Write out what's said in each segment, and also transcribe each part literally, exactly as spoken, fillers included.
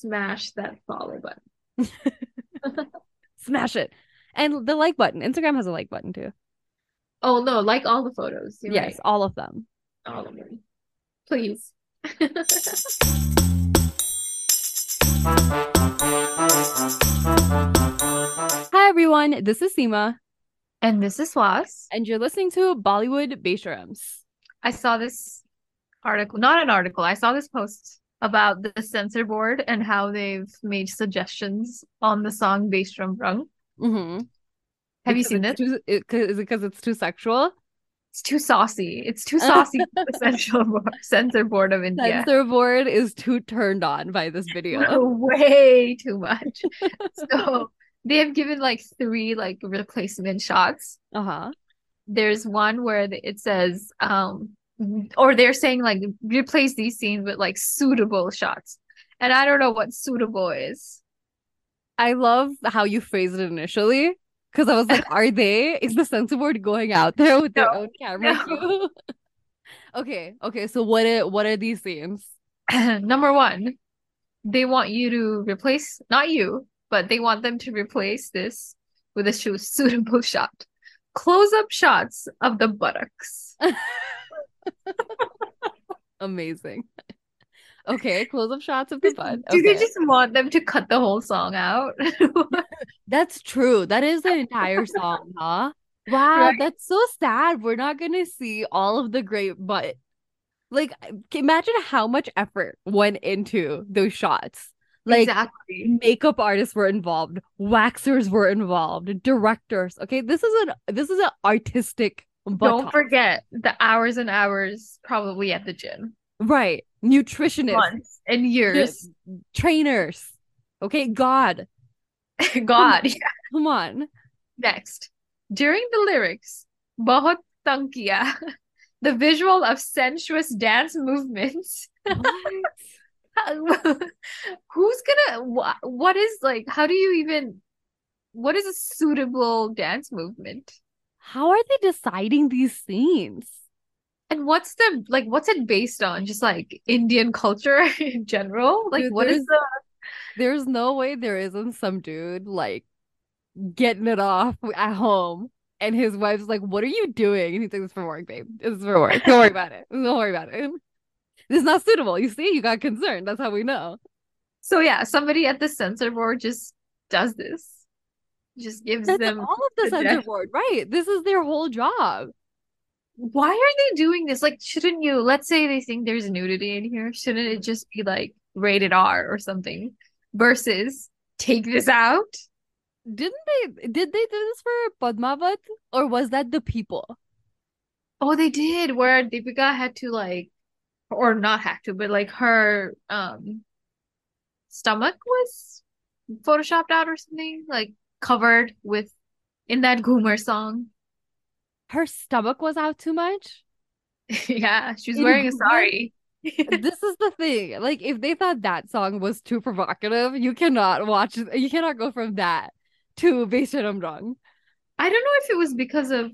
smash that follow button. Smash it. And the like button. Instagram has a like button too. Oh no, like all the photos. You're yes, right. all of them. All of them. Please. Hi everyone, this is Seema. And this is Swas. And you're listening to Bollywood Besharams. I saw this article, not an article, I saw this post about the censor board and how they've made suggestions on the song Besharam Rung. Mm-hmm. Have because you seen it? Too, it is it because it's too sexual? It's too saucy. It's too saucy for the censor board, censor board of India. Censor board is too turned on by this video. Way too much. So they have given like three like replacement shots. Uh-huh. There's one where it says, um, or they're saying like replace these scenes with like suitable shots. And I don't know what suitable is. I love how you phrased it initially. Because I was like, are they? Is the censor board going out there with no, their own camera? No. okay, okay. So what are, what are these scenes? Number one, they want you to replace, not you, but they want them to replace this with a suitable shot. Close-up shots of the buttocks. Amazing. Okay, close-up shots of the butt. Okay. Do they just want them to cut the whole song out? That's true. That is the entire song, huh? Wow, right? That's so sad. We're not going to see all of the great butt. Like, imagine how much effort went into those shots. Like, exactly. Makeup artists were involved. Waxers were involved. Directors. Okay, this is an this is an artistic butt Don't talk. Forget the hours and hours probably at the gym. Right. Nutritionists. Months and years. Trainers. Okay, God. God. Come on. Yeah. Come on. Next. During the lyrics, Bahut Tang Kiya, the visual of sensuous dance movements. Who's gonna, what, what is like, how do you even, what is a suitable dance movement? How are they deciding these scenes? And what's the, like, what's it based on? Just, like, Indian culture in general? Like, dude, what is the... There's no way there isn't some dude, like, getting it off at home. And his wife's like, what are you doing? And he's like, this is for work, babe. This is for work. Don't worry about it. Don't worry about it. This is not suitable. You see? You got concerned. That's how we know. So, yeah, somebody at the censor board just does this. Just gives That's them... all of the, the censor death. Board, right. This is their whole job. Why are they doing this? Like, shouldn't you, let's say they think there's nudity in here. Shouldn't it just be like rated R or something versus take this out? Didn't they, did they do this for Padmavat or was that The People? Oh, they did where Deepika had to like, or not had to, but like her um stomach was photoshopped out or something like covered with in that Ghoomer song. Her stomach was out too much? Yeah, she was wearing a sari. This is the thing. Like, if they thought that song was too provocative, you cannot watch, you cannot go from that to Besharam Rung. I don't know if it was because of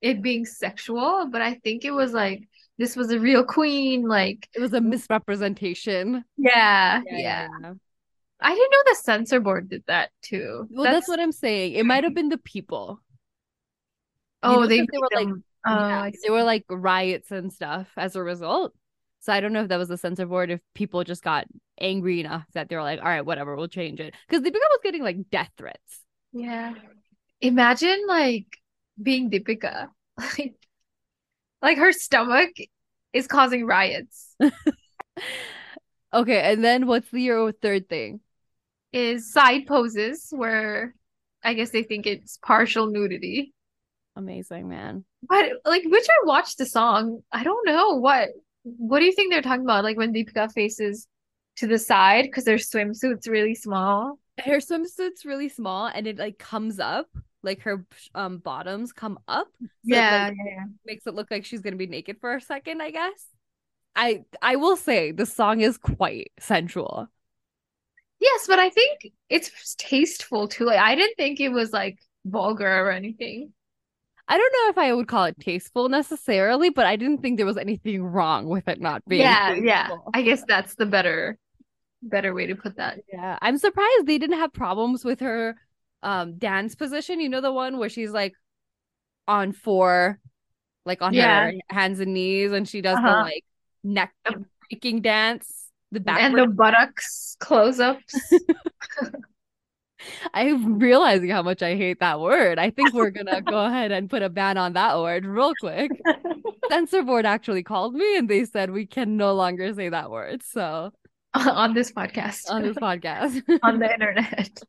it being sexual, but I think it was like, this was a real queen, like... It was a misrepresentation. Yeah, yeah. yeah. I didn't know the censor board did that, too. Well, that's, that's what I'm saying. It might have been The People. You oh, they, they were like uh, yeah, they were like riots and stuff as a result. So I don't know if that was the censor board, if people just got angry enough that they were like, all right, whatever, we'll change it. Because Deepika was getting like death threats. Yeah. Imagine like being Deepika. Like, like her stomach is causing riots. Okay, and then what's your third thing? Is side poses where I guess they think it's partial nudity. Amazing, man. But like, which I watched the song. I don't know what. What do you think they're talking about? Like when Deepika faces to the side because their swimsuit's really small. Her swimsuit's really small, and it like comes up, like her um bottoms come up. So yeah, it, like, yeah, makes it look like she's gonna be naked for a second. I guess. I I will say the song is quite sensual. Yes, but I think it's tasteful too. Like I didn't think it was like vulgar or anything. I don't know if I would call it tasteful necessarily, but I didn't think there was anything wrong with it not being. Yeah, tasteful. Yeah. I guess that's the better better way to put that. Yeah, I'm surprised they didn't have problems with her um dance position. You know, the one where she's like on four, like on yeah. her hands and knees, and she does uh-huh. the like neck breaking dance, the back and the buttocks close-ups. I'm realizing how much I hate that word. I think we're gonna go ahead and put a ban on that word real quick. Censor board actually called me and they said we can no longer say that word. So on this podcast, on this podcast, on the internet.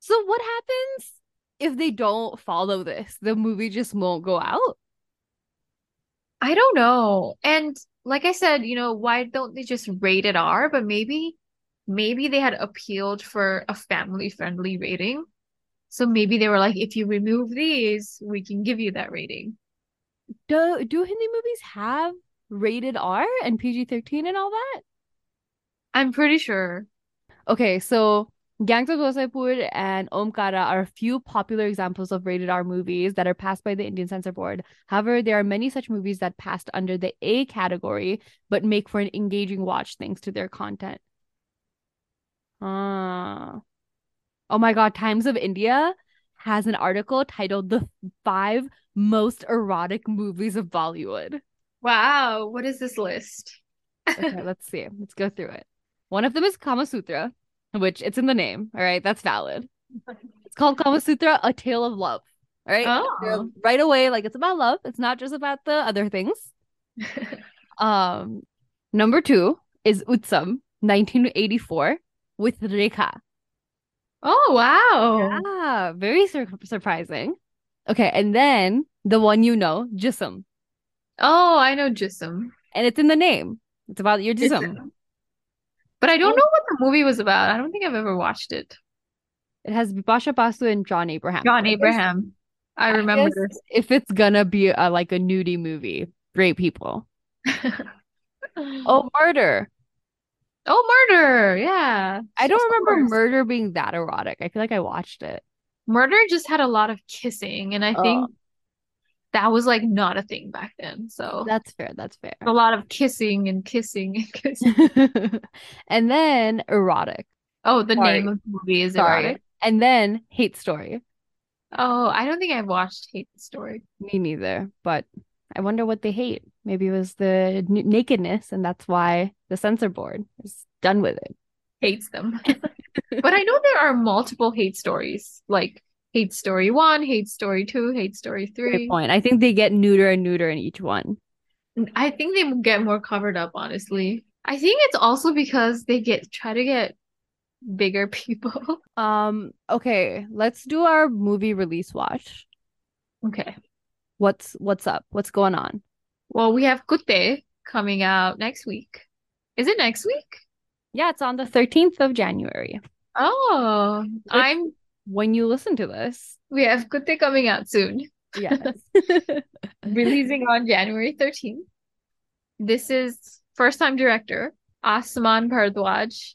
So what happens if they don't follow this? The movie just won't go out. I don't know. And like I said, you know, why don't they just rated R? But maybe. Maybe they had appealed for a family-friendly rating. So maybe they were like, if you remove these, we can give you that rating. Do, do Hindi movies have rated R and P G thirteen and all that? I'm pretty sure. Okay, so Gangs of Wasseypur and Omkara are a few popular examples of rated R movies that are passed by the Indian Censor Board. However, there are many such movies that passed under the A category but make for an engaging watch thanks to their content. Uh, oh my god, Times of India has an article titled The Five Most Erotic Movies of Bollywood. Wow, what is this list? Okay, let's see. Let's go through it. One of them is Kama Sutra, which it's in the name. All right, that's valid. It's called Kama Sutra, A Tale of Love. All right, oh. Right away, like it's about love. It's not just about the other things. um, Number two is Utsum, nineteen eighty-four. With Rika. Oh, wow. Yeah, very sur- surprising. Okay, and then the one you know, Jisum. Oh, I know Jisum. And it's in the name. It's about your Jisum. Jisum. But I don't know what the movie was about. I don't think I've ever watched it. It has Bibasha Basu and John Abraham. John Abraham. I, I remember this. If it's gonna be a, like a nudie movie, great people. Oh, Murder. Oh, Murder. Yeah. I don't remember Murder being that erotic. I feel like I watched it. Murder just had a lot of kissing. And I oh. think that was like not a thing back then. So that's fair. That's fair. A lot of kissing and kissing and kissing. And then erotic. Oh, the Sorry. name of the movie is Sorry. erotic. And then Hate Story. Oh, I don't think I've watched Hate Story. Me neither. But I wonder what they hate. Maybe it was the n- nakedness, and that's why the censor board is done with it. Hates them. But I know there are multiple hate stories, like Hate Story one, Hate Story two, Hate Story three. Great point. I think they get neuter and neuter in each one. I think they get more covered up, honestly. I think it's also because they get try to get bigger people. Um. Okay, let's do our movie release watch. Okay. What's what's up? What's going on? Well, we have Kutte coming out next week. Is it next week? Yeah, it's on the thirteenth of January. Oh, it's I'm when you listen to this. We have Kutte coming out soon. Yes. Releasing on January thirteenth. This is first-time director Asman Bhardwaj,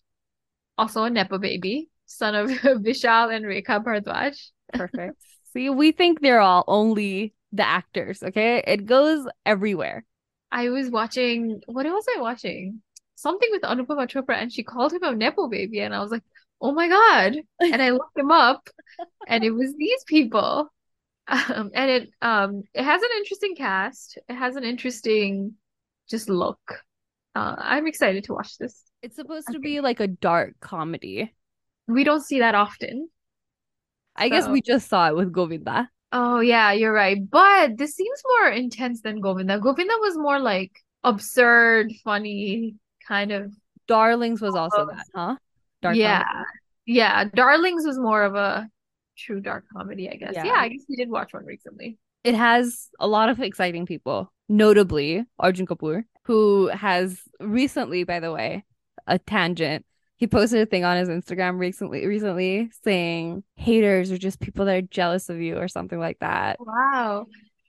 also a Nepo baby, son of Vishal and Rekha Bhardwaj. Perfect. See, we think they're all only the actors, okay? It goes everywhere. I was watching... What was I watching? Something with Anupama Chopra, and she called him a Nepo baby, and I was like, oh my god! And I looked him up, and it was these people. Um, and it um it has an interesting cast. It has an interesting just look. Uh, I'm excited to watch this. It's supposed to be like a dark comedy. We don't see that often. I so. guess we just saw it with Govinda. Oh, yeah, you're right. But this seems more intense than Govinda. Govinda was more like absurd, funny, kind of. Darlings was also that, huh? Dark yeah. Comedy. Yeah. Darlings was more of a true dark comedy, I guess. Yeah. yeah, I guess we did watch one recently. It has a lot of exciting people, notably Arjun Kapoor, who has recently, by the way, a tangent. He posted a thing on his Instagram recently recently saying haters are just people that are jealous of you or something like that. Wow.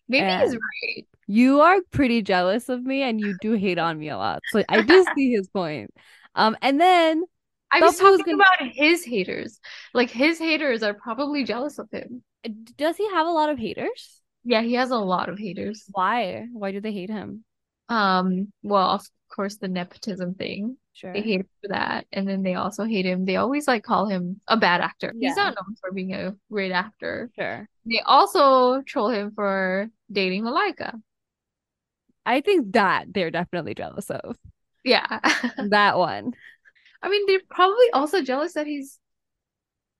Maybe and he's right. You are pretty jealous of me and you do hate on me a lot. So I do see his point. Um, and then I was Tabu's talking gonna... about his haters. Like his haters are probably jealous of him. Does he have a lot of haters? Yeah, he has a lot of haters. Why? Why do they hate him? Um, well, course, the nepotism thing. Sure. They hate him for that. And then they also hate him. They always like call him a bad actor. Yeah. He's not known for being a great actor. Sure. They also troll him for dating Malaika. I think that they're definitely jealous of. Yeah. That one. I mean, they're probably also jealous that he's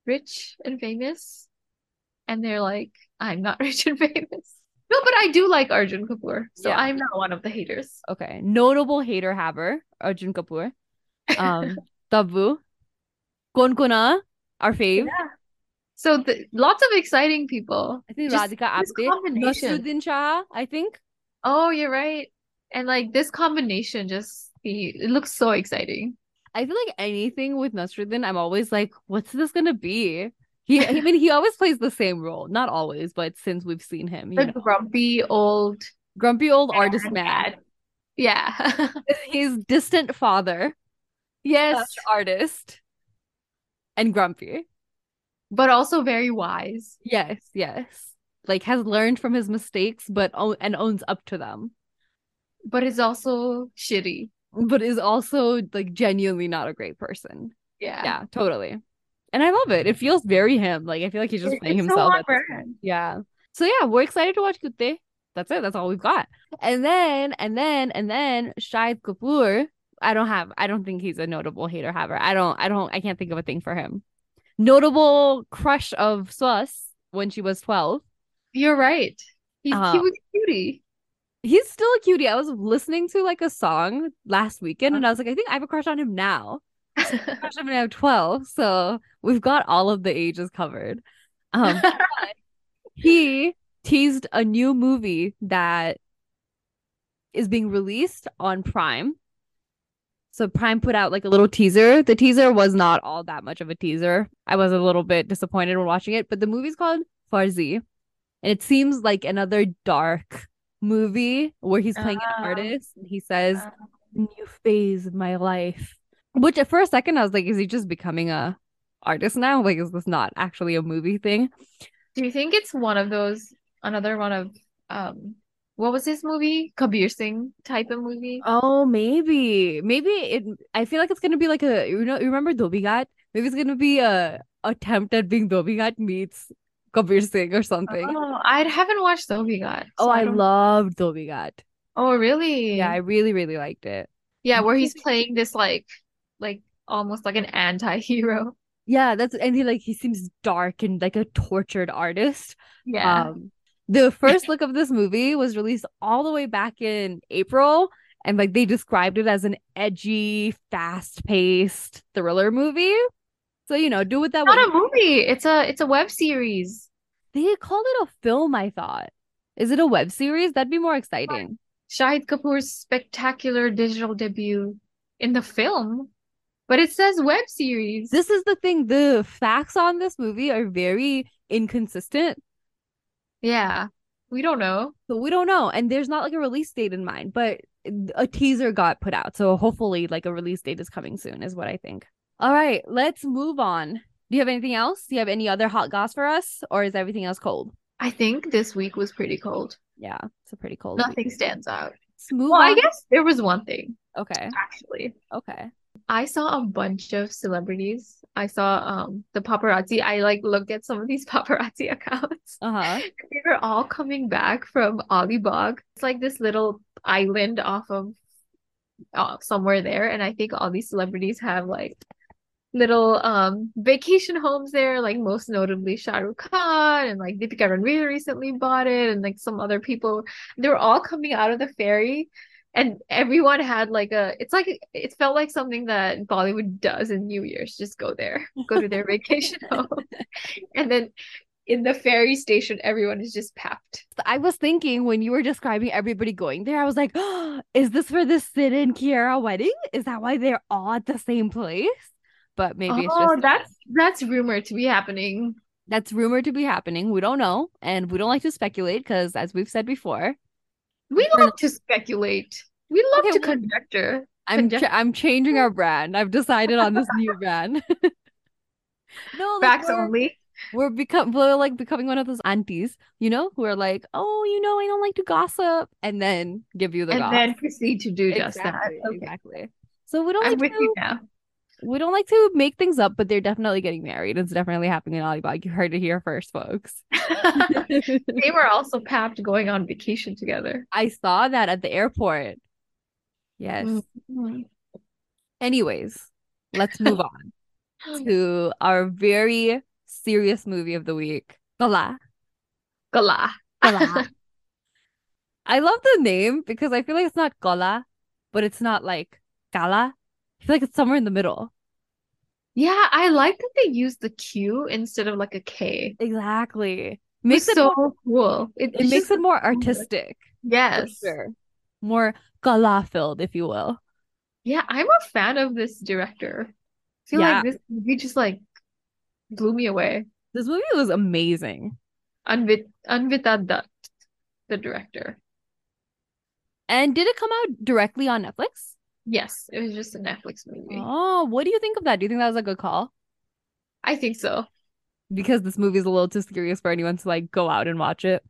rich and famous. And they're like, I'm not rich and famous. No, but I do like Arjun Kapoor. So yeah. I'm not one of the haters. Okay. Notable hater haver, Arjun Kapoor. Um, Tabu. Konkona, our fave. Yeah. So the, lots of exciting people. I think Just Radhika Apte. Nasruddin Shah, I think. Oh, you're right. And like this combination just the, it looks so exciting. I feel like anything with Nasruddin, I'm always like, what's this gonna be? He I mean he always plays the same role. Not always, but since we've seen him. You the know. grumpy old grumpy old dad, artist man. Yeah. His distant father. Yes. Artist. And grumpy. But also very wise. Yes, yes. Like has learned from his mistakes, but o- and owns up to them. But is also shitty. But is also like genuinely not a great person. Yeah. Yeah, totally. And I love it. It feels very him. Like I feel like he's just playing it's himself. So yeah. So yeah, we're excited to watch Kutte. That's it. That's all we've got. And then and then and then Shahid Kapoor. I don't have. I don't think he's a notable hater haver. I don't. I don't. I can't think of a thing for him. Notable crush of Swas when she was twelve. You're right. He, uh, he was a cutie. He's still a cutie. I was listening to like a song last weekend, and I was like, I think I have a crush on him now. So I have a crush on him now at twelve. So we've got all of the ages covered. Um, he teased a new movie that is being released on Prime. So Prime put out like a little teaser. The teaser was not all that much of a teaser. I was a little bit disappointed when watching it, but the movie's called Farzi. And it seems like another dark movie where he's playing uh, an artist. And he says, uh, new phase of my life. Which at first second I was like, is he just becoming a artist now? Like, is this not actually a movie thing? Do you think it's one of those, another one of... um? What was his movie? Kabir Singh type of movie? Oh, maybe. Maybe it... I feel like it's going to be like a... You know, you remember Dobigat? Maybe it's going to be a attempt at being Dobigat meets Kabir Singh or something. Oh, I haven't watched Dobigat. So oh, I, I loved Dobigat. Oh, really? Yeah, I really, really liked it. Yeah, where he's playing this like... Like, almost like an anti-hero. Yeah, that's... And he like, he seems dark and like a tortured artist. Yeah. Um, The first look of this movie was released all the way back in April, and like they described it as an edgy, fast-paced thriller movie. So you know, do with that. It's not a movie. It's a it's a web series. They called it a film. I thought, is it a web series? That'd be more exciting. Shahid Kapoor's spectacular digital debut in the film, but it says web series. This is the thing. The facts on this movie are very inconsistent. Yeah, we don't know. So we don't know. And there's not like a release date in mind, but a teaser got put out. So hopefully like a release date is coming soon is what I think. All right, let's move on. Do you have anything else? Do you have any other hot goss for us? Or is everything else cold? I think this week was pretty cold. Yeah, it's a pretty cold Nothing week. stands out. Let's move well, on. I guess there was one thing. Okay. Actually. Okay. I saw a bunch of celebrities. I saw um the paparazzi. I like looked at some of these paparazzi accounts. Uh-huh. They were all coming back from Alibag. It's like this little island off of uh, somewhere there, and I think all these celebrities have like little um vacation homes there. Like most notably, Shah Rukh Khan and like Deepika Padukone recently bought it, and like some other people. They were all coming out of the ferry. And everyone had like a, it's like, it felt like something that Bollywood does in New Year's. Just go there, go to their vacation home. And then in the ferry station, everyone is just packed. I was thinking when you were describing everybody going there, I was like, oh, is this for the Sid and Kiara wedding? Is that why they're all at the same place? But maybe oh, it's just. Oh, that's, that's rumored to be happening. That's rumored to be happening. We don't know. And we don't like to speculate because as we've said before, we love to speculate. We love okay, to well, conjecture. I'm ch- I'm changing our brand. I've decided on this new brand. No, like facts only. We're become we're like becoming one of those aunties, you know, who are like, oh, you know, I don't like to gossip, and then give you the and gossip. Then proceed to do just exactly, that. Okay. Exactly. So we don't I'm like with to, you now. We don't like to make things up, but they're definitely getting married. It's definitely happening in Alibag. You heard it here first, folks. They were also papped going on vacation together. I saw that at the airport. Yes. Mm-hmm. Anyways, let's move on to our very serious movie of the week, Qala. Qala. Qala. I love the name because I feel like it's not Qala, but it's not like Qala. I feel like it's somewhere in the middle. Yeah, I like that they use the Q instead of like a K. Exactly. Makes it's it so more, cool. It, it makes it more artistic. Yes. Sure. More Qala filled, if you will. Yeah, I'm a fan of this director. I feel yeah. like this movie just like blew me away. This movie was amazing. Anvit Anvita Dutt, the director. And did it come out directly on Netflix? Yes, it was just a Netflix movie. Oh, what do you think of that? Do you think that was a good call? I think so. Because this movie is a little too serious for anyone to like go out and watch it.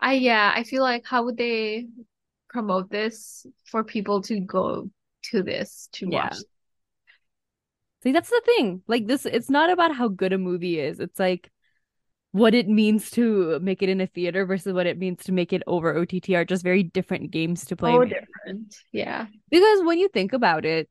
I yeah, I feel like how would they promote this for people to go to this to yeah. watch? See, that's the thing. Like this, it's not about how good a movie is. It's like what it means to make it in a theater versus what it means to make it over O T T are just very different games to play. Oh, with. Different. Yeah. Because when you think about it,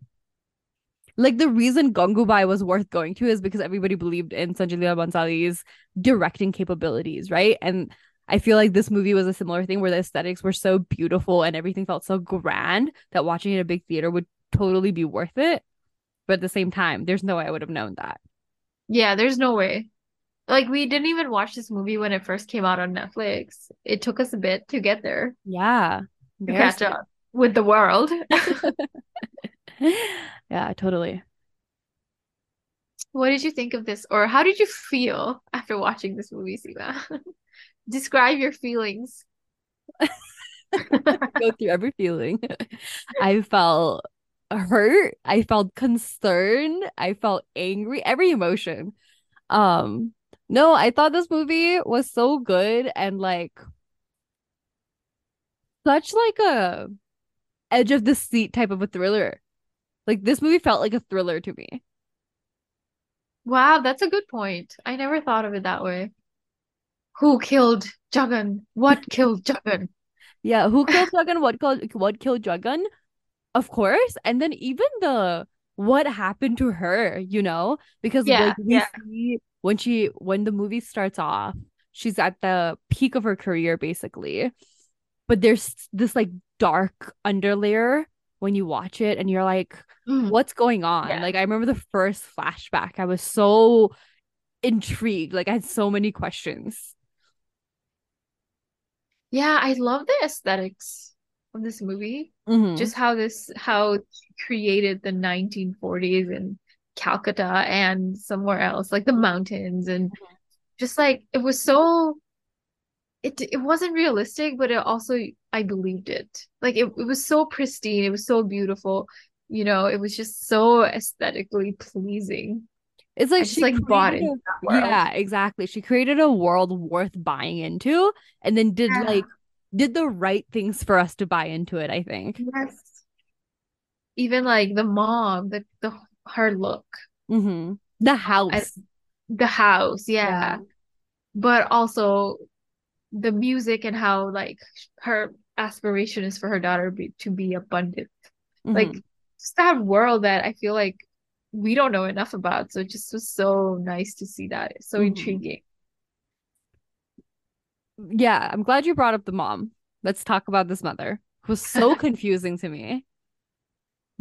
like the reason Gangubai was worth going to is because everybody believed in Sanjay Leela Bhansali's directing capabilities, right? And I feel like this movie was a similar thing where the aesthetics were so beautiful and everything felt so grand that watching it in a big theater would totally be worth it. But at the same time, there's no way I would have known that. Yeah, there's no way. Like, we didn't even watch this movie when it first came out on Netflix. It took us a bit to get there. Yeah. To catch up with the world. Yeah, totally. What did you think of this? Or how did you feel after watching this movie, Seema? Describe your feelings. Go through every feeling. I felt hurt. I felt concerned. I felt angry. Every emotion. Um, no, I thought this movie was so good and like such like a edge of the seat type of a thriller. Like this movie felt like a thriller to me. Wow, that's a good point. I never thought of it that way. Who killed Jagan? What killed Jagan? Yeah, who killed Jagan? What killed what killed Jagan? Of course. And then even the what happened to her, you know? Because yeah, like we yeah. see when she when the movie starts off, she's at the peak of her career basically. But there's this like dark underlayer when you watch it and you're like, mm. what's going on? Yeah. Like I remember the first flashback. I was so intrigued. Like I had so many questions. Yeah, I love the aesthetics of this movie. Mm-hmm. Just how this how it created the nineteen forties in Calcutta and somewhere else, like the mountains, and mm-hmm. just like it was so it it wasn't realistic, but it also I believed it. Like it, it was so pristine, it was so beautiful, you know, it was just so aesthetically pleasing. It's like she like bought it. Yeah, exactly. She created a world worth buying into and then did yeah. like did the right things for us to buy into it, I think. Yes. Even like the mom, the, the her look. Mm-hmm. The house. I, the house, yeah. yeah. But also the music and how like her aspiration is for her daughter be, to be abundant. Mm-hmm. Like just that world that I feel like we don't know enough about, so it just was so nice to see that. It's so mm-hmm. intriguing. Yeah, I'm glad you brought up the mom. Let's talk about this mother, who's so confusing to me.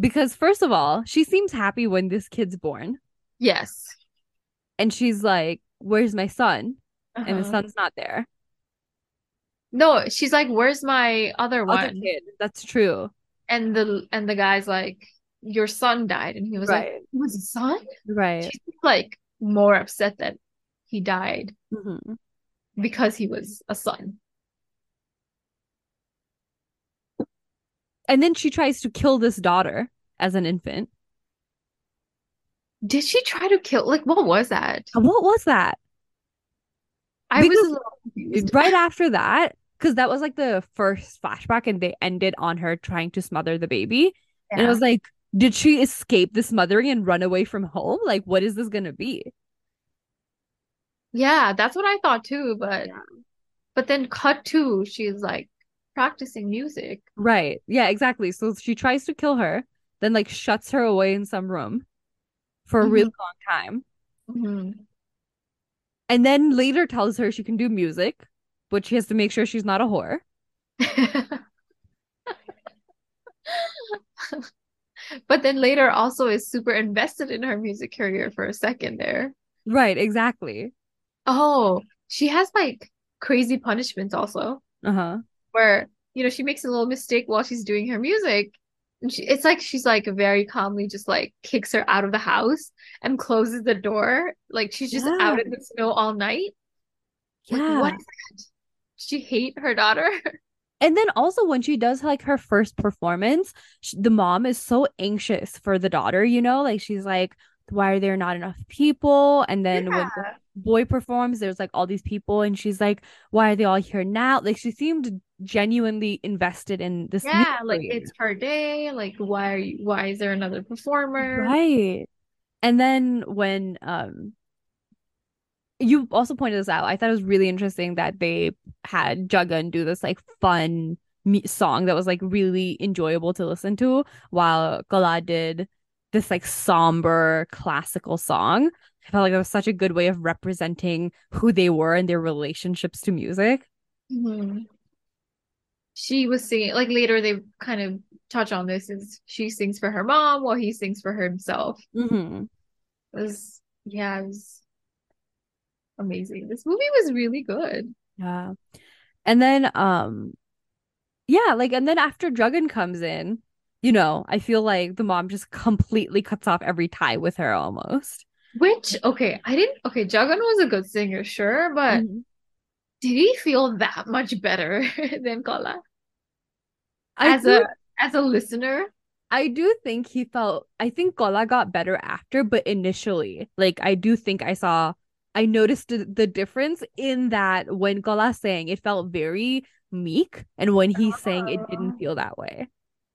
Because first of all, she seems happy when this kid's born. Yes. And she's like, where's my son? Uh-huh. And the son's not there. No, she's like, where's my other one? Other kid. That's true. And the and the guy's like, your son died. And he was right. like, he was his son? Right. She's like more upset that he died. Mm-hmm. Because he was a son. And then she tries to kill this daughter as an infant. Did she try to kill? Like, what was that? What was that? I because was a little right after that, because that was like the first flashback, and they ended on her trying to smother the baby. Yeah. And I was like, did she escape the smothering and run away from home? Like, what is this gonna be? Yeah, that's what I thought too. But yeah. but then cut to, she's like practicing music. Right. Yeah, exactly. So she tries to kill her, then like shuts her away in some room for mm-hmm. a really long time. Mm-hmm. And then later tells her she can do music, but she has to make sure she's not a whore. But then later also is super invested in her music career for a second there. Right, exactly. Oh, she has like crazy punishments also. Uh-huh. Where, you know, she makes a little mistake while she's doing her music. And she, it's like she's like very calmly just like kicks her out of the house and closes the door. Like she's just yeah. out in the snow all night. Yeah. Like, what is that? Did she hate her daughter? And then also when she does like her first performance, she, the mom is so anxious for the daughter, you know, like she's like, why are there not enough people? And then yeah. when the boy performs, there's like all these people and she's like, why are they all here now? Like she seemed genuinely invested in this. Yeah, like career. It's her day. Like why are you, why is there another performer? Right. And then when um you also pointed this out, I thought it was really interesting that they had Jagan do this like fun me- song that was like really enjoyable to listen to, while Qala did this like somber classical song. I felt like that was such a good way of representing who they were and their relationships to music. Mm-hmm. She was singing, like later they kind of touch on this, is she sings for her mom while he sings for himself. Mm-hmm. It was, yeah, it was amazing. This movie was really good. Yeah. And then, um, yeah, like, and then after Jagan comes in, you know, I feel like the mom just completely cuts off every tie with her almost. Which, okay, I didn't, okay, Jagan was a good singer, sure, but mm-hmm. did he feel that much better than Qala? As do, a as a listener? I do think he felt, I think Qala got better after, but initially, like, I do think I saw, I noticed the, the difference in that when Qala sang, it felt very meek, and when he oh. sang, it didn't feel that way.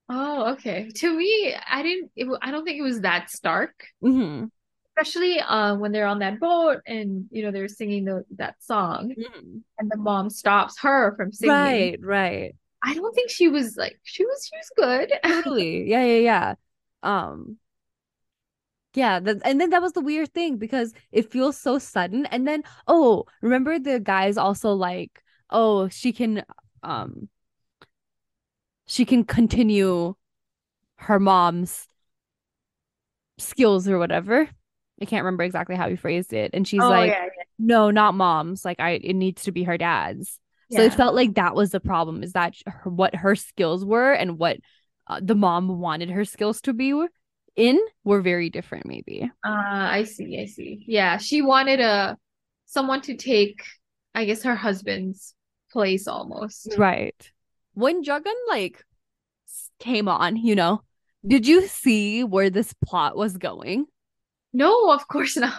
Oh, okay. To me, I didn't, it, I don't think it was that stark. Mm-hmm. Especially uh, when they're on that boat and, you know, they're singing the, that song mm-hmm. and the mom stops her from singing. Right, right. I don't think she was like, she was, she was good. Totally. Yeah, yeah, yeah. Um, yeah. That, and then that was the weird thing because it feels so sudden. And then, oh, remember the guy's also like, oh, she can, um, she can continue her mom's skills or whatever. I can't remember exactly how he phrased it. And she's oh, like, yeah, yeah. no, not mom's. Like, I, it needs to be her dad's. Yeah. So it felt like that was the problem, is that her, what her skills were and what uh, the mom wanted her skills to be in were very different, maybe. Uh, I see. I see. Yeah. She wanted a, someone to take, I guess, her husband's place almost. Right. When Jagan, like, came on, you know, did you see where this plot was going? No, of course not.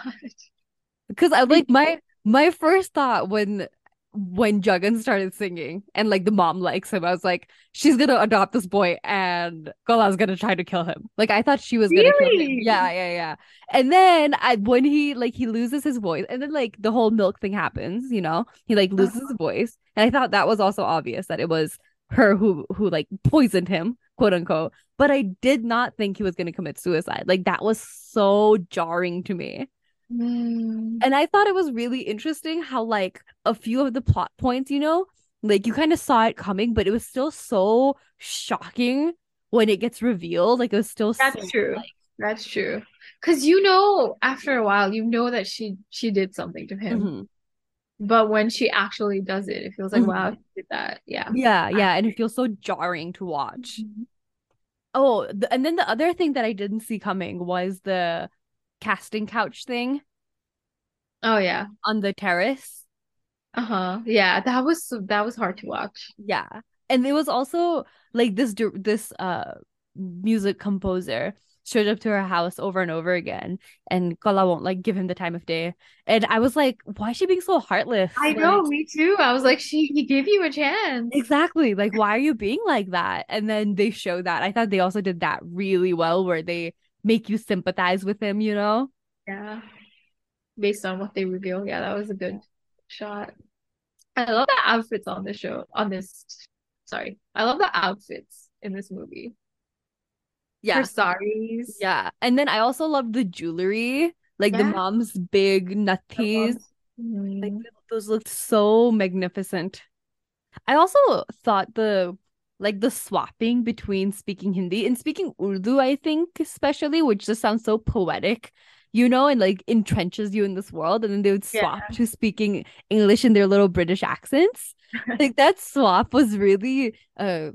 Because I like my my first thought when when Jagan started singing and like the mom likes him, I was like, she's gonna adopt this boy and Qala's gonna try to kill him. Like I thought she was gonna really? kill him. Yeah, yeah, yeah. And then I when he like he loses his voice, and then like the whole milk thing happens, you know, he like loses uh-huh. his voice, and I thought that was also obvious that it was her who who like poisoned him, quote unquote. But I did not think he was going to commit suicide. Like that was so jarring to me. Mm. And I thought it was really interesting how like a few of the plot points, you know, like you kind of saw it coming, but it was still so shocking when it gets revealed. Like it was still that's so, true. Like, that's true. Because you know, after a while, you know that she she did something to him. Mm-hmm. But when she actually does it, it feels like, mm-hmm. wow, she did that. Yeah. Yeah, yeah. And it feels so jarring to watch. Mm-hmm. Oh, th- and then the other thing that I didn't see coming was the casting couch thing. Oh, yeah. On the terrace. Uh-huh. Yeah, that was that was hard to watch. Yeah. And there was also, like, this, this uh music composer shows up to her house over and over again, and Qala won't like give him the time of day. And I was like, why is she being so heartless? I like, know, me too. I was like, she he gave you a chance. Exactly. Like, why are you being like that? And then they show that. I thought they also did that really well, where they make you sympathize with him, you know? Yeah. Based on what they reveal. Yeah, that was a good shot. I love the outfits on this show. On this, sorry. I love the outfits in this movie. Yeah. Her saris. Yeah. And then I also love the jewelry. Like yeah. the mom's big nutties. Mm-hmm. Like, those looked so magnificent. I also thought the like the swapping between speaking Hindi and speaking Urdu, I think, especially, which just sounds so poetic, you know, and like entrenches you in this world. And then they would swap yeah. to speaking English in their little British accents. Like that swap was really uh,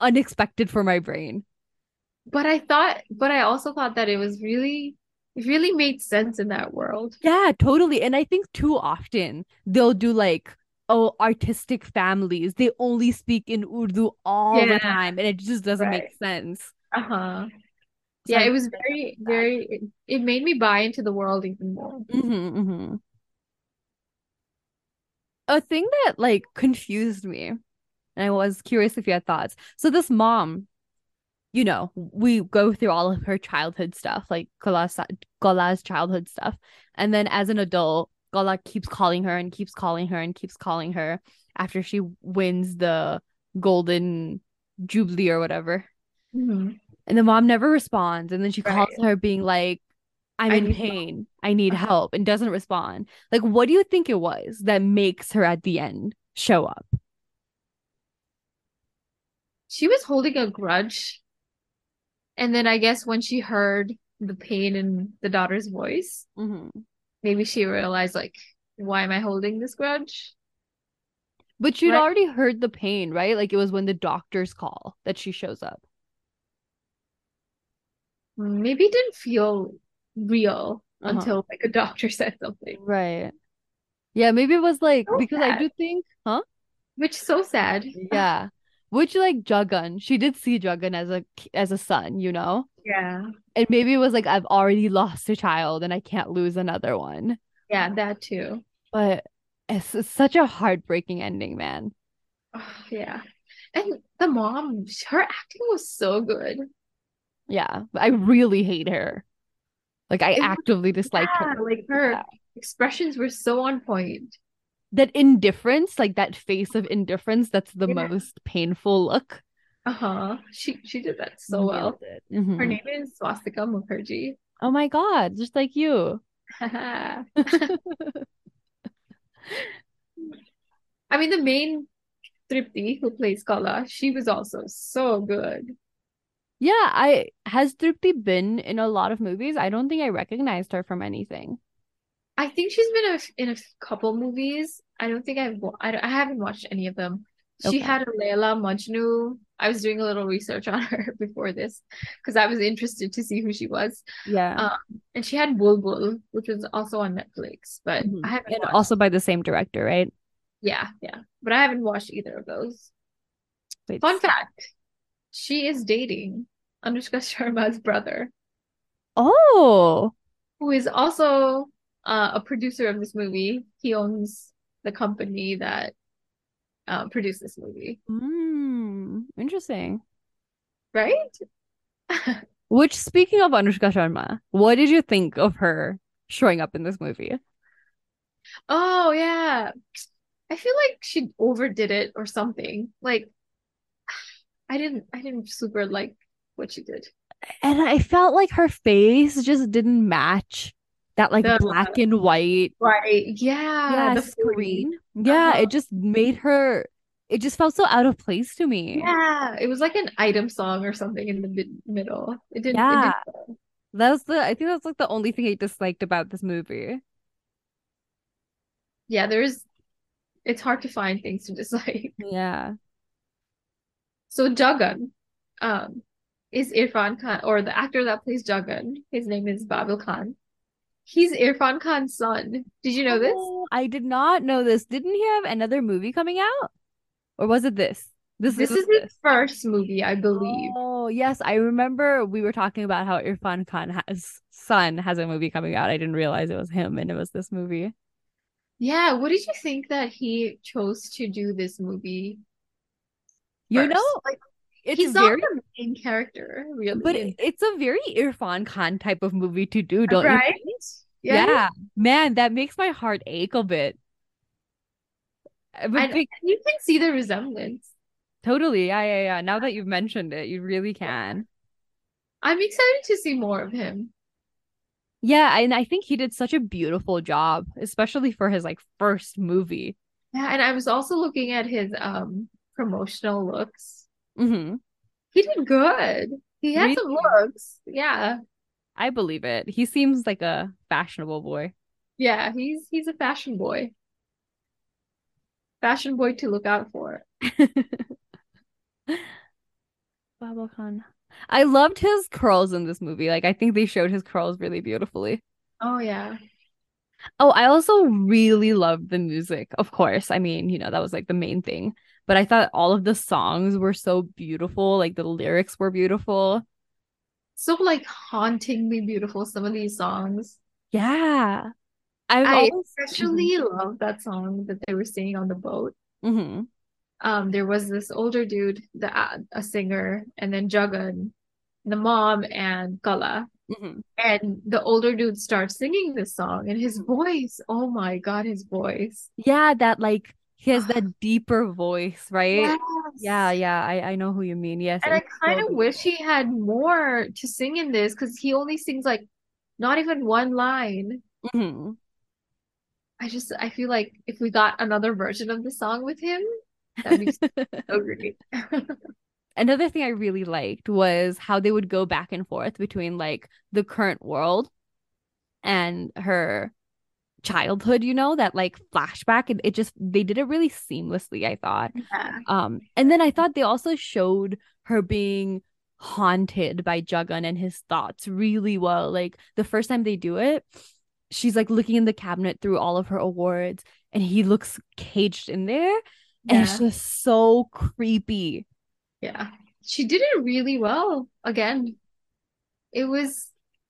unexpected for my brain. But I thought, but I also thought that it was really, it really made sense in that world. Yeah, totally. And I think too often they'll do like, oh, artistic families, they only speak in Urdu all yeah. the time. And it just doesn't right. make sense. Uh-huh. So yeah, it was very, very, it, it made me buy into the world even more. Mm-hmm, mm-hmm. A thing that like confused me, and I was curious if you had thoughts. So this mom, you know, we go through all of her childhood stuff, like Qala's, Qala's childhood stuff. And then as an adult, Qala keeps calling her and keeps calling her and keeps calling her after she wins the golden jubilee or whatever. Mm-hmm. And the mom never responds. And then she calls right. her being like, I'm I in pain. Help. I need uh-huh. help. And doesn't respond. Like, what do you think it was that makes her at the end show up? She was holding a grudge. And then I guess when she heard the pain in the daughter's voice, mm-hmm. maybe she realized, like, why am I holding this grudge? But she'd right. already heard the pain, right? Like, it was when the doctors call that she shows up. Maybe it didn't feel real uh-huh. until like a doctor said something. Right. Yeah, maybe it was like, so because sad. I do think, huh? Which is so sad. Yeah. Which like Jagan, she did see Jagan as a as a son, you know? Yeah. And maybe it was like, I've already lost a child and I can't lose another one. Yeah, that too. But it's, it's such a heartbreaking ending, man. Oh, yeah. And the mom, her acting was so good. Yeah, I really hate her. Like, I it actively was, disliked yeah, her. Like, her yeah. expressions were so on point. That indifference, like that face of indifference, that's the yeah. most painful look. Uh-huh. She she did that so she well. Mm-hmm. Her name is Swastika Mukherjee. Oh my God, just like you. I mean, the main Tripti, who plays Qala, she was also so good. Yeah, I has Tripti been in a lot of movies? I don't think I recognized her from anything. I think she's been a, in a couple movies. I don't think I've I, don't, I haven't watched any of them. She okay. had a Layla Majnu. I was doing a little research on her before this because I was interested to see who she was. Yeah, um, and she had Bulbul, which was also on Netflix, but mm-hmm. I haven't. And watched. Also by the same director, right? Yeah, yeah, but I haven't watched either of those. Wait, Fun so- fact. She is dating Anushka Sharma's brother. Oh. Who is also uh, a producer of this movie. He owns the company that uh, produced this movie. Mm, interesting. Right? Which, speaking of Anushka Sharma, what did you think of her showing up in this movie? Oh, yeah. I feel like she overdid it or something. Like, I didn't I didn't super like what she did. And I felt like her face just didn't match that like the, black and white. Right. Yeah. yeah the screen. Food. Yeah. Uh-huh. It just made her it just felt so out of place to me. Yeah. It was like an item song or something in the mid- middle. It didn't yeah. it didn't that was the I think that's like the only thing I disliked about this movie. Yeah, there is it's hard to find things to dislike. Yeah. So Jagan um, is Irfan Khan, or the actor that plays Jagan, his name is Babil Khan. He's Irfan Khan's son. Did you know this? Oh, I did not know this. Didn't he have another movie coming out? Or was it this? This, this is his first movie, I believe. Oh, yes. I remember we were talking about how Irfan Khan's son has a movie coming out. I didn't realize it was him and it was this movie. Yeah. What did you think that he chose to do this movie first? You know, like, it's he's very, not the main character, really. But it's a very Irfan Khan type of movie to do, don't right? you think? Yeah. yeah. Man, that makes my heart ache a bit. But and, because- and you can see the resemblance. Totally. Yeah, yeah, yeah. Now that you've mentioned it, you really can. I'm excited to see more of him. Yeah, and I think he did such a beautiful job, especially for his like first movie. Yeah, and I was also looking at his um promotional looks. Mm-hmm. He did good. He had really? some looks. Yeah. I believe it. He seems like a fashionable boy. Yeah, he's he's a fashion boy. Fashion boy to look out for. Babil Khan. I loved his curls in this movie. Like, I think they showed his curls really beautifully. Oh, yeah. Oh, I also really loved the music, of course. I mean, you know, that was like the main thing. But I thought all of the songs were so beautiful. Like, the lyrics were beautiful. So, like, hauntingly beautiful, some of these songs. Yeah. I've I always... especially mm-hmm. loved that song that they were singing on the boat. Mm-hmm. Um, there was this older dude, the uh, a singer, and then Jagan, the mom, and Qala. Mm-hmm. And the older dude starts singing this song, and his voice, oh my god, his voice. Yeah, that like he has that deeper voice, right? Yes. Yeah, yeah, I, I know who you mean. Yes, and I kind of so wish he had more to sing in this because he only sings like not even one line. Mm-hmm. I just I feel like if we got another version of the song with him. That'd be so great. Another thing I really liked was how they would go back and forth between like the current world and her childhood, you know, that like flashback. It, it just they did it really seamlessly, I thought. Yeah. Um, and then I thought they also showed her being haunted by Jagan and his thoughts really well. Like the first time they do it, she's like looking in the cabinet through all of her awards and he looks caged in there. Yeah. And it's just so creepy. Yeah. She did it really well. Again, it was,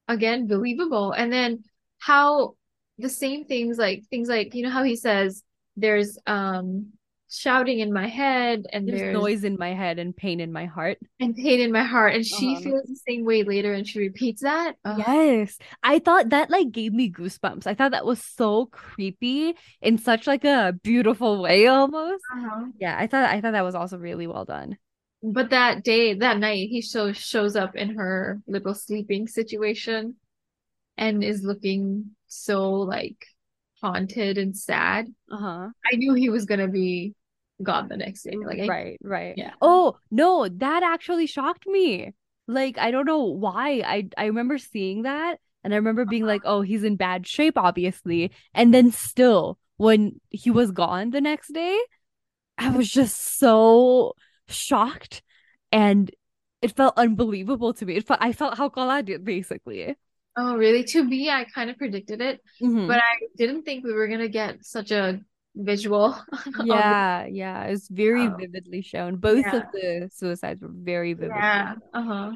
again, believable. And then how the same things like, things like, you know, how he says, there's um shouting in my head and there's, there's noise in my head and pain in my heart. And pain in my heart. And she uh-huh. feels the same way later and she repeats that. Oh. Yes. I thought that like gave me goosebumps. I thought that was so creepy in such like a beautiful way almost. Uh-huh. Yeah, I thought I thought that was also really well done. But that day, that night, he so shows up in her little sleeping situation and is looking so like haunted and sad. Uh-huh. I knew he was gonna be gone the next day. Like I, right, right. Yeah. Oh no, that actually shocked me. Like I don't know why. I I remember seeing that and I remember being uh-huh. like, oh, he's in bad shape, obviously. And then still, when he was gone the next day, I was just so shocked and it felt unbelievable to me. It felt I felt how Qala did basically. Oh, really? To me, I kind of predicted it, mm-hmm. but I didn't think we were going to get such a visual. Yeah, the- yeah. It was very oh. vividly shown. Both yeah. of the suicides were very vividly. Yeah, uh-huh.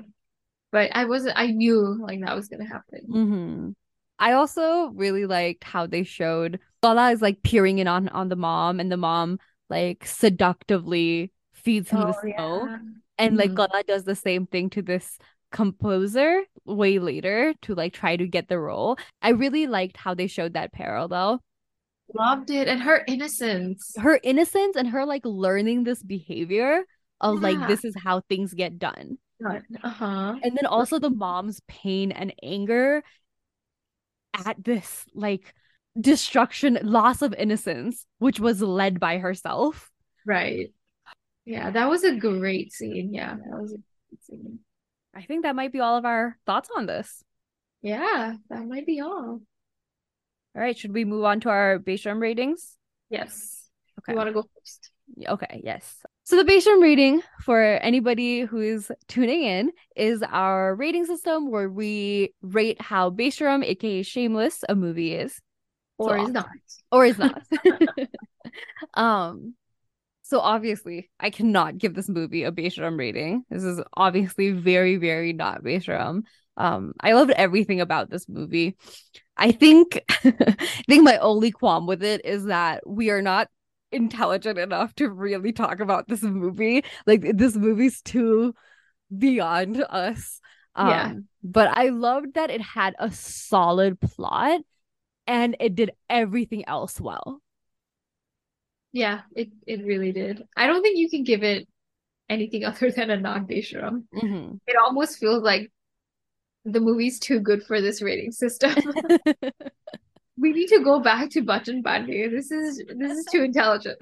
But I wasn't, I knew like that was going to happen. Mm-hmm. I also really liked how they showed Qala is like peering in on, on the mom and the mom like seductively feeds him oh, the snow. Yeah. And mm-hmm. like Qala does the same thing to this composer way later to like try to get the role. I really liked how they showed that parallel. Loved it. And her innocence. Her innocence and her like learning this behavior of yeah. like this is how things get done. Uh-huh. And then also the mom's pain and anger at this like destruction, loss of innocence, which was led by herself. Right. Yeah, that was a great scene. Yeah, that was a great scene. I think that might be all of our thoughts on this. Yeah, that might be all. All right, should we move on to our Besharam ratings? Yes. Okay. You want to go first? Okay, yes. So the Besharam rating, for anybody who is tuning in, is our rating system where we rate how Besharam, aka shameless, a movie is. Or so is not. Or is not. um. So obviously, I cannot give this movie a Besharam rating. This is obviously very, very not Besharam. Um, I loved everything about this movie. I think, I think my only qualm with it is that we are not intelligent enough to really talk about this movie. Like, this movie's too beyond us. Um, yeah. But I loved that it had a solid plot and it did everything else well. Yeah, it, it really did. I don't think you can give it anything other than a non-Besharam. Mm-hmm. It almost feels like the movie's too good for this rating system. We need to go back to Bachchan Pandey. This is this is too intelligent.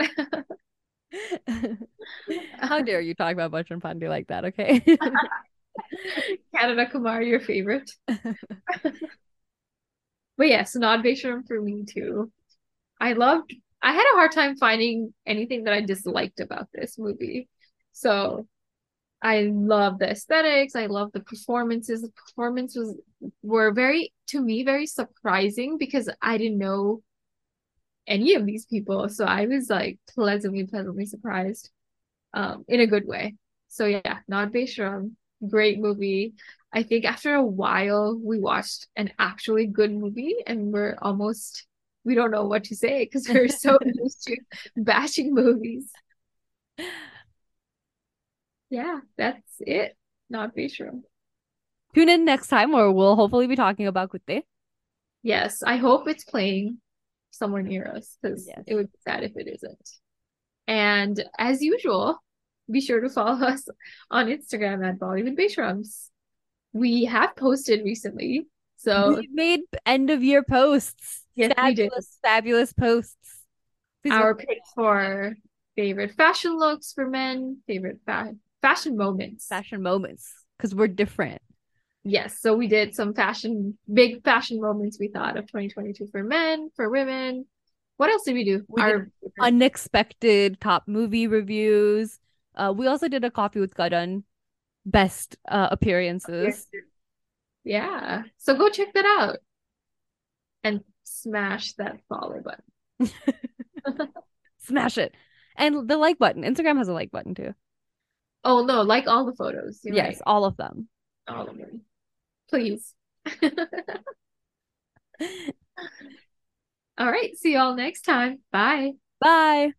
How dare you talk about Bachchan Pandey like that, okay? Kanada Kumar, your favorite. But yes, non-Besharam for me too. I loved... I had a hard time finding anything that I disliked about this movie. So I love the aesthetics. I love the performances. The performances were very, to me, very surprising because I didn't know any of these people. So I was like pleasantly, pleasantly surprised um, in a good way. So yeah, not Besharam. Great movie. I think after a while, we watched an actually good movie and we're almost... we don't know what to say because we're so used to bashing movies. Yeah, that's it. Not Besharam. Tune in next time or we'll hopefully be talking about Kutte. Yes, I hope it's playing somewhere near us because yes. It would be sad if it isn't. And as usual, be sure to follow us on Instagram at Bollywood Besharams. We have posted recently. So we made end of year posts. Yes, fabulous, fabulous posts. Please Our pick it. for favorite fashion looks for men, favorite fa- fashion moments. Fashion moments, because we're different. Yes, so we did some fashion, big fashion moments we thought of twenty twenty-two for men, for women. What else did we do? We Our did unexpected top movie reviews. Uh, we also did a Coffee with Karan best uh, appearances. Yeah, so go check that out. And smash that follow button. Smash it. And the like button. Instagram has a like button too. Oh no, like all the photos. You're yes, right. all of them. All of them. Please. All right. See y'all next time. Bye. Bye.